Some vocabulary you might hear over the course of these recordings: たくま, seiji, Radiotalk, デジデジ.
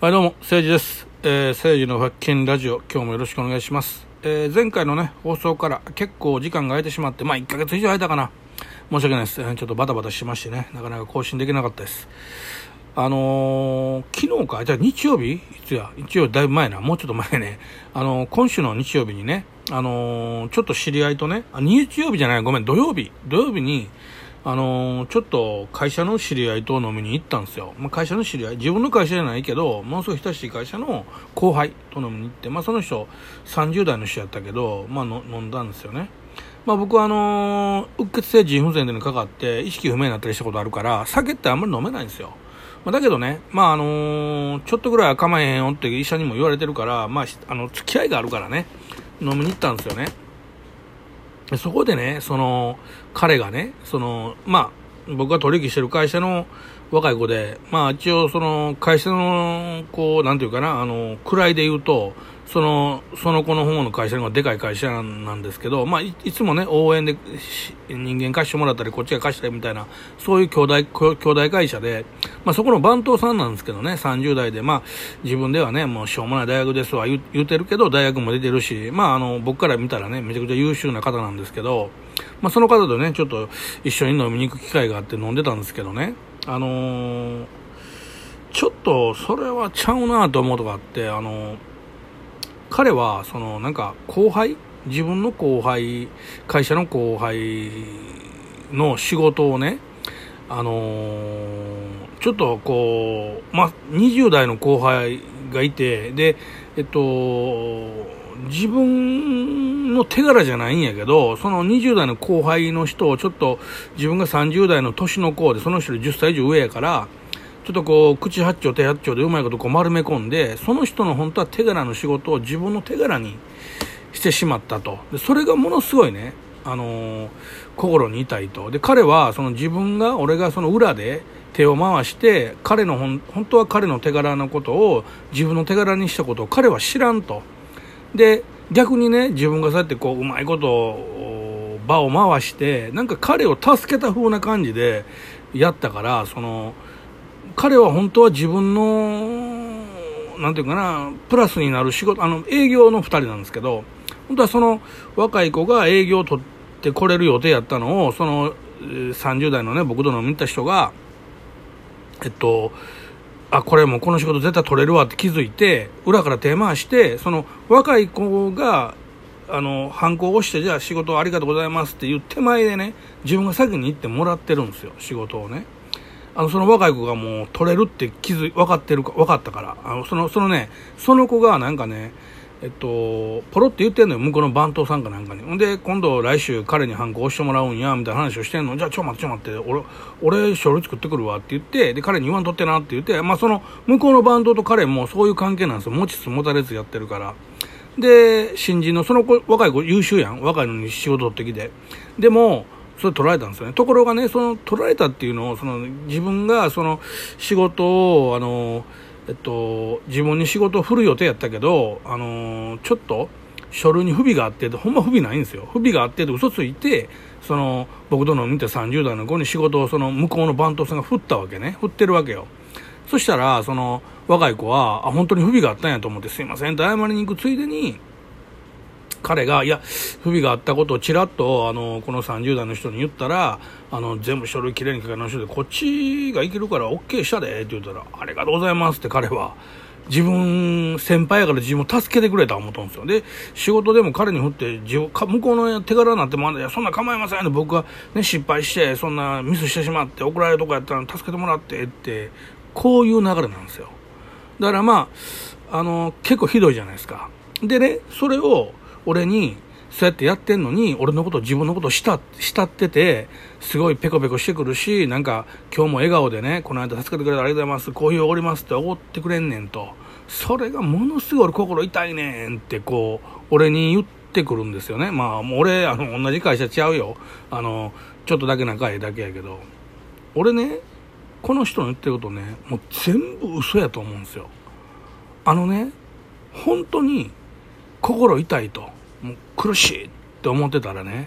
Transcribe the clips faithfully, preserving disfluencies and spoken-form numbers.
はいどうも、せいじです。えー、せいじのファッキンラジオ、今日もよろしくお願いします。えー、前回のね、放送から結構時間が空いてしまって、まあいっかげつ以上空いたかな。申し訳ないです。えー、ちょっとバタバタしてましてね、なかなか更新できなかったです。あのー、昨日か、じゃあ日曜日いつや日曜日だいぶ前な、もうちょっと前ね、あのー、今週の日曜日にね、あのー、ちょっと知り合いとね、あ、日曜日じゃない、ごめん、土曜日、土曜日に、あのー、ちょっと会社の知り合いと飲みに行ったんですよ。まあ、会社の知り合い、自分の会社じゃないけど、ものすごい親しい会社の後輩と飲みに行って、まあ、その人さんじゅうだいの人やったけど、まあ、の飲んだんですよね。まあ、僕はあのー、うっ血性腎不全でにかかって意識不明になったりしたことあるから、酒ってあんまり飲めないんですよ。まあ、だけどね、まああのー、ちょっとぐらい構えへんよって医者にも言われてるから、まあ、あの付き合いがあるからね、飲みに行ったんですよね。そこでね、その、彼がね、その、まあ、僕が取引してる会社の若い子で、まあ、一応その、会社の、こう、なんていうかな、あの、位で言うと、その、その子の方の会社のでかい会社なんですけど、まあ、い, いつもね、応援で人間貸してもらったり、こっちが貸したりみたいな、そういう兄弟、兄弟会社で、まあ、そこの番頭さんなんですけどね、さんじゅうだいで、まあ、自分ではね、もうしょうもない大学ですわ、言, 言うてるけど、大学も出てるし、まあ、あの、僕から見たらね、めちゃくちゃ優秀な方なんですけど、まあ、その方とね、ちょっと一緒に飲みに行く機会があって飲んでたんですけどね、あのー、ちょっと、それはちゃうなと思うとかあって、あのー、彼は、その、なんか、後輩、自分の後輩、会社の後輩の仕事をね、あのー、ちょっとこう、まあ、にじゅうだいの後輩がいて、で、えっと、自分の手柄じゃないんやけど、そのにじゅうだいの後輩の人をちょっと、自分がさんじゅうだいの年の子で、その人よりじゅっさい以上上やから、ちょっとこう口八丁手八丁でうまいことこう丸め込んで、その人の本当は手柄の仕事を自分の手柄にしてしまったと。でそれがものすごいね、あのー、心に痛いと。で彼はその自分が俺がその裏で手を回して彼の本当は彼の手柄のことを自分の手柄にしたことを彼は知らんと。で逆にね、自分がそうやってこううまいことを場を回してなんか彼を助けた風な感じでやったから、その彼は本当は自分のなんていうかな、プラスになる仕事、あの営業のふたりなんですけど、本当はその若い子が営業を取ってこれる予定やったのを、そのさんじゅうだいのね、僕と飲みに行った人がえっとあこれもうこの仕事絶対取れるわって気づいて裏から手回して、その若い子があの反抗をして、じゃあ仕事ありがとうございますって言って前でね、自分が先に行ってもらってるんですよ、仕事をね。あのその若い子がもう取れるって気づい分かってるか分かったから、あのそのそのねその子がなんかねえっとポロって言ってんのよ、向こうの番頭さんかなんかに。ほんで今度来週彼にハンコ押してもらうんやみたいな話をしてんの。じゃあちょ待ってちょ待って俺俺書類作ってくるわって言って、で彼に言わんとってなって言って、まあその向こうの番頭と彼もそういう関係なんですよ、持ちつ持たれつやってるから。で新人のその子、若い子優秀やん、若いのに仕事取ってきて、でもそれ取られたんですよね。ところがね、その取られたっていうのを、その自分がその仕事をあのえっと自分に仕事を振る予定やったけど、あのちょっと書類に不備があって、ほんま不備ないんですよ。不備があって嘘ついて、その僕との見てさんじゅうだいの子に仕事をその向こうの番頭さんが振ったわけね、振ってるわけよ。そしたらその若い子はあ本当に不備があったんやと思って、すいませんって謝りに行くついでに。彼がいや不備があったことをちらっとあのこのさんじゅうだいの人に言ったら、あの全部書類きれいに書かない人でこっちがいけるから OK したでって言ったら、ありがとうございますって彼は自分先輩やから自分を助けてくれたと思ったんですよ。で仕事でも彼に振って自分か向こうの手柄になっても、いやそんな構いませんって僕が、ね、失敗してそんなミスしてしまって怒られるとこやったら助けてもらってってこういう流れなんですよ。だからまああの結構ひどいじゃないですか。でねそれを俺にそうやってやってんのに、俺のこと自分のことを慕っててすごいペコペコしてくるし、なんか今日も笑顔でね、この間助けてくれてありがとうございます、コーヒーおごりますっておごってくれんねんと、それがものすごい俺心痛いねんってこう俺に言ってくるんですよね。まあもう俺あの同じ会社ちゃうよ、あのちょっとだけ仲いいだけやけど、俺ねこの人の言ってることねもう全部嘘やと思うんですよ。あのね本当に心痛いともう苦しいって思ってたらね、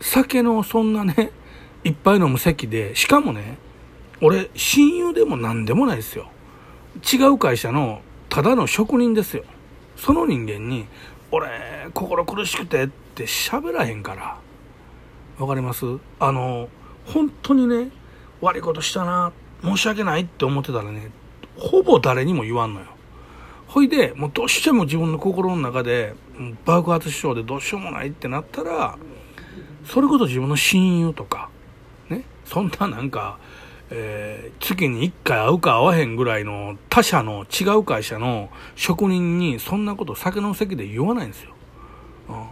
酒のそんなねいっぱい飲む席で、しかもね俺親友でも何でもないですよ、違う会社のただの職人ですよ。その人間に俺心苦しくてって喋らへんから、わかります？あの本当にね、悪いことしたな、申し訳ないって思ってたらね、ほぼ誰にも言わんのよ。ほいでもうどうしても自分の心の中で爆発しそうでどうしようもないってなったら、それこそ自分の親友とかね、そんななんか、えー、月にいっかい会うか会わへんぐらいの他社の違う会社の職人にそんなこと酒の席で言わないんですよ、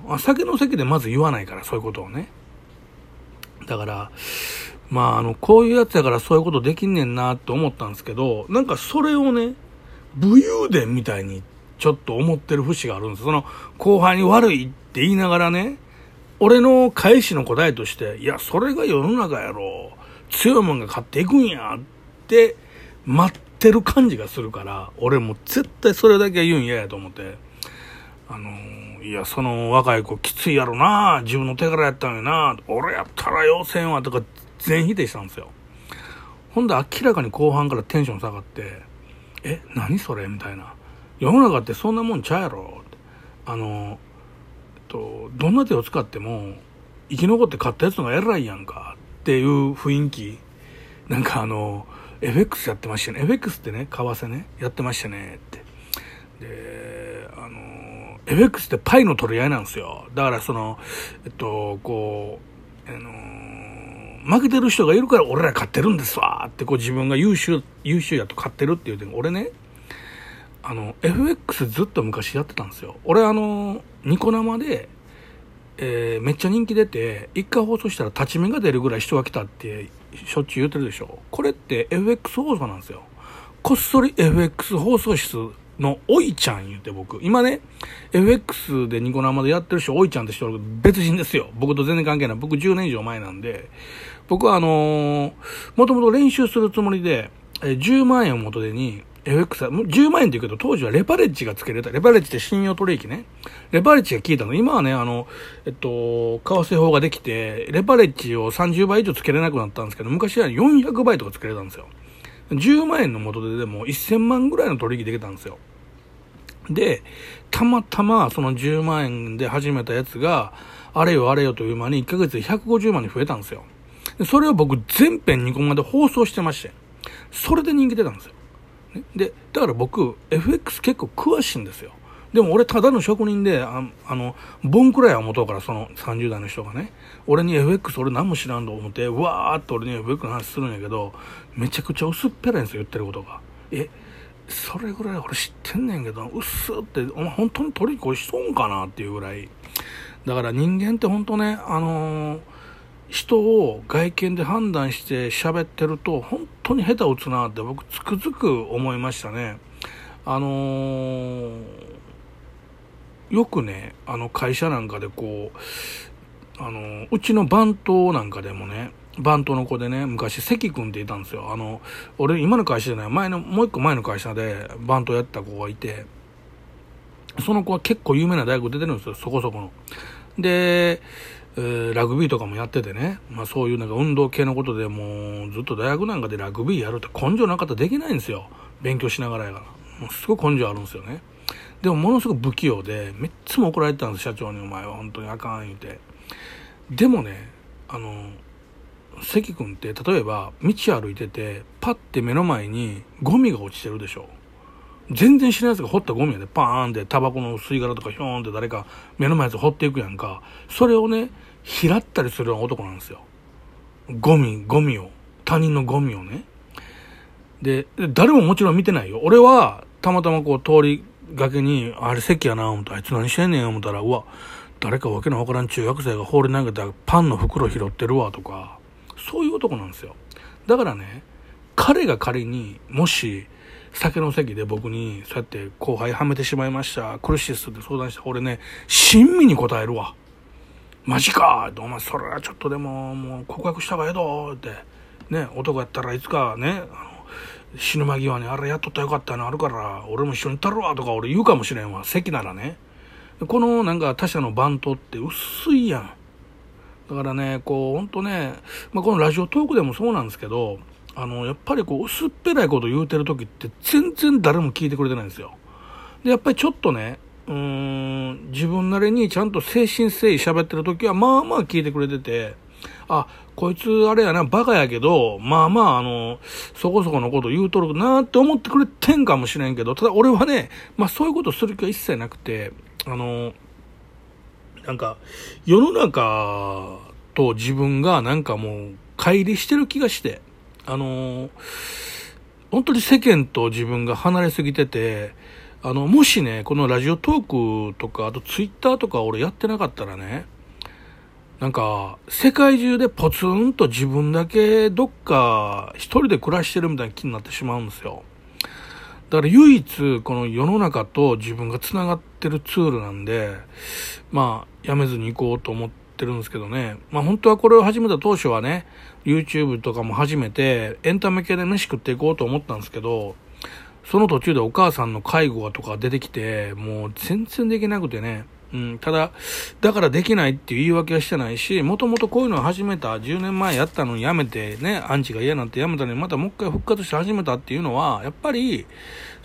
うん、酒の席でまず言わないから、そういうことをね。だからまああのこういうやつだからそういうことできんねんなって思ったんですけど、なんかそれをね武勇伝みたいにちょっと思ってる節があるんです。その後輩に悪いって言いながらね、俺の返しの答えとして、いやそれが世の中やろ、強いもんが勝っていくんやって待ってる感じがするから、俺も絶対それだけは言うん嫌やと思って、あのー、いやその若い子きついやろな、自分の手からやったのにな、俺やったら要せんわとか全否定したんですよ。ほんで明らかに後半からテンション下がって、え何それみたいな、世の中ってそんなもんちゃうやろって、あの、えっと、どんな手を使っても生き残って勝ったやつのが偉いやんかっていう雰囲気、なんかあの エフエックス やってましたね、 エフエックス ってね為替ねやってましたねって、であの エフエックス ってパイの取り合いなんですよ。だからそのえっとこうあの負けてる人がいるから俺ら勝ってるんですわってこう自分が優秀優秀やと勝ってるっていう点、俺ねあの エフエックス ずっと昔やってたんですよ。俺あのニコ生で、えー、めっちゃ人気出て一回放送したら立ち目が出るぐらい人が来たってしょっちゅう言ってるでしょ。これって エフエックス 放送なんですよ。こっそり エフエックス 放送室のおいちゃん言って、僕今ね エフエックス でニコ生でやってる人おいちゃんって人は別人ですよ。僕と全然関係ない。僕じゅうねん以上前なんで、僕はあのー、もともと練習するつもりで、えー、じゅうまんえんを元手にエフエックス は、じゅうまんえんって言うけど、当時はレバレッジがつけれた。レバレッジって信用取引ね。レバレッジが効いたの。今はね、あの、えっと、為替法ができて、レバレッジをさんじゅうばい以上つけれなくなったんですけど、昔はよんひゃくばいとかつけれたんですよ。じゅうまんえんの元手でもせんまんぐらいの取引できたんですよ。で、たまたまそのじゅうまんえんで始めたやつが、あれよあれよという間にいっかげつでひゃくごじゅうまんに増えたんですよ。でそれを僕全編ニコマで放送してまして、それで人気出たんですよ。でだから僕 エフエックス 結構詳しいんですよ。でも俺ただの職人で、ああのボンくらいは元うから、そのさんじゅうだいの人がね俺に エフエックス 俺何も知らんと思ってうわーっと俺に エフエックス の話するんやけど、めちゃくちゃ薄っぺらいんですよ、言ってることが。えそれぐらい俺知ってんねんけど、うっすーってお前本当に取り越しとんかなっていうぐらいだから、人間って本当ね、あのー、人を外見で判断して喋ってると本当に下手打つなって僕つくづく思いましたね。あのー、よくねあの会社なんかでこう、あのー、うちの番頭なんかでもね、番頭の子でね、昔関君っていたんですよ。あの俺今の会社じゃない前のもう一個前の会社で番頭やった子がいて、その子は結構有名な大学出てるんですよ、そこそこの。でえー、ラグビーとかもやっててね、まあ、そういうなんか運動系のことでもうずっと大学なんかでラグビーやるって根性なかったらできないんですよ。勉強しながらやから、もうすごい根性あるんですよね。でもものすごく不器用でめっつも怒られてたんです、社長に。お前は本当にあかん言うて。でもねあの関君って例えば道歩いててパッて目の前にゴミが落ちてるでしょ、全然知らない奴が掘ったゴミやで、パーンってタバコの吸い殻とかヒョーンって誰か目の前のやつ掘っていくやんか。それをね拾ったりするような男なんですよ。ゴミゴミを、他人のゴミをね。で誰ももちろん見てないよ。俺はたまたまこう通りがけにあれ席やな思ったら、あいつ何してんねん思ったら、うわ誰かわけのわからん中学生が放り投げたパンの袋拾ってるわとか、そういう男なんですよ。だからね彼が仮にもし酒の席で僕にそうやって後輩はめてしまいました、苦しいっすって相談して、俺ね親身に答えるわ。マジかお前それはちょっとでももう告白したがえどってね、男やったらいつかねあの死ぬ間際にあれやっとったらよかったのあるから俺も一緒にいたるわとか俺言うかもしれんわ、席ならね。このなんか他者の番頭って薄いやん。だからねこうほんとね、まあ、このラジオトークでもそうなんですけど、あのやっぱりこう薄っぺらいこと言うてる時って全然誰も聞いてくれてないんですよ。でやっぱりちょっとねうーん自分なりにちゃんと誠心誠意喋ってる時はまあまあ聞いてくれてて、あこいつあれやなバカやけどまあまああのそこそこのこと言うとるなって思ってくれてんかもしれんけど、ただ俺はねまあそういうことする気は一切なくて、あのなんか世の中と自分がなんかもう乖離してる気がして、あの本当に世間と自分が離れすぎてて、あのもしねこのラジオトークとかあとツイッターとか俺やってなかったらね、なんか世界中でポツンと自分だけどっか一人で暮らしてるみたいな気になってしまうんですよ。だから唯一この世の中と自分がつながってるツールなんで、まあやめずに行こうと思ってるんですけどね。まあ本当はこれを始めた当初はね YouTube とかも始めてエンタメ系で飯食っていこうと思ったんですけど、その途中でお母さんの介護とか出てきてもう全然できなくてね、うん、ただだからできないっていう言い訳はしてないし、もともとこういうのを始めたじゅうねんまえやったのにやめてねアンチが嫌になってやめたのにまたもう一回復活して始めたっていうのはやっぱり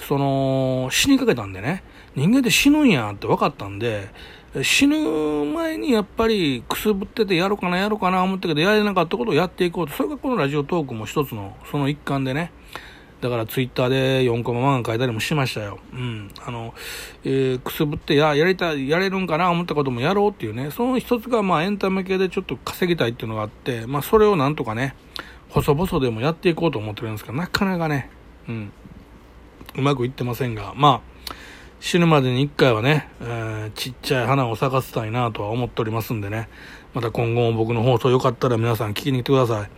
その死にかけたんでね、人間って死ぬんやって分かったんで、死ぬ前にやっぱりくすぶっててやろうかなやろうかな思ったけどやれなかったことをやっていこうと、それがこのラジオトークも一つのその一環でね、だからツイッターでよんコマ漫画書いたりもしましたよ。うん。あの、えー、くすぶってや、やりたい、やれるんかな思ったこともやろうっていうね。その一つが、まあ、エンタメ系でちょっと稼ぎたいっていうのがあって、まあ、それをなんとかね、細々でもやっていこうと思ってるんですけど、なかなかね、うん。うまくいってませんが、まあ、死ぬまでに一回はね、えー、ちっちゃい花を咲かせたいなとは思っておりますんでね。また今後も僕の放送よかったら皆さん聞きに来てください。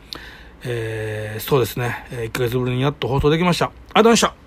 えー、そうですね、えー、いっかげつぶりにやっと放送できました。ありがとうございました。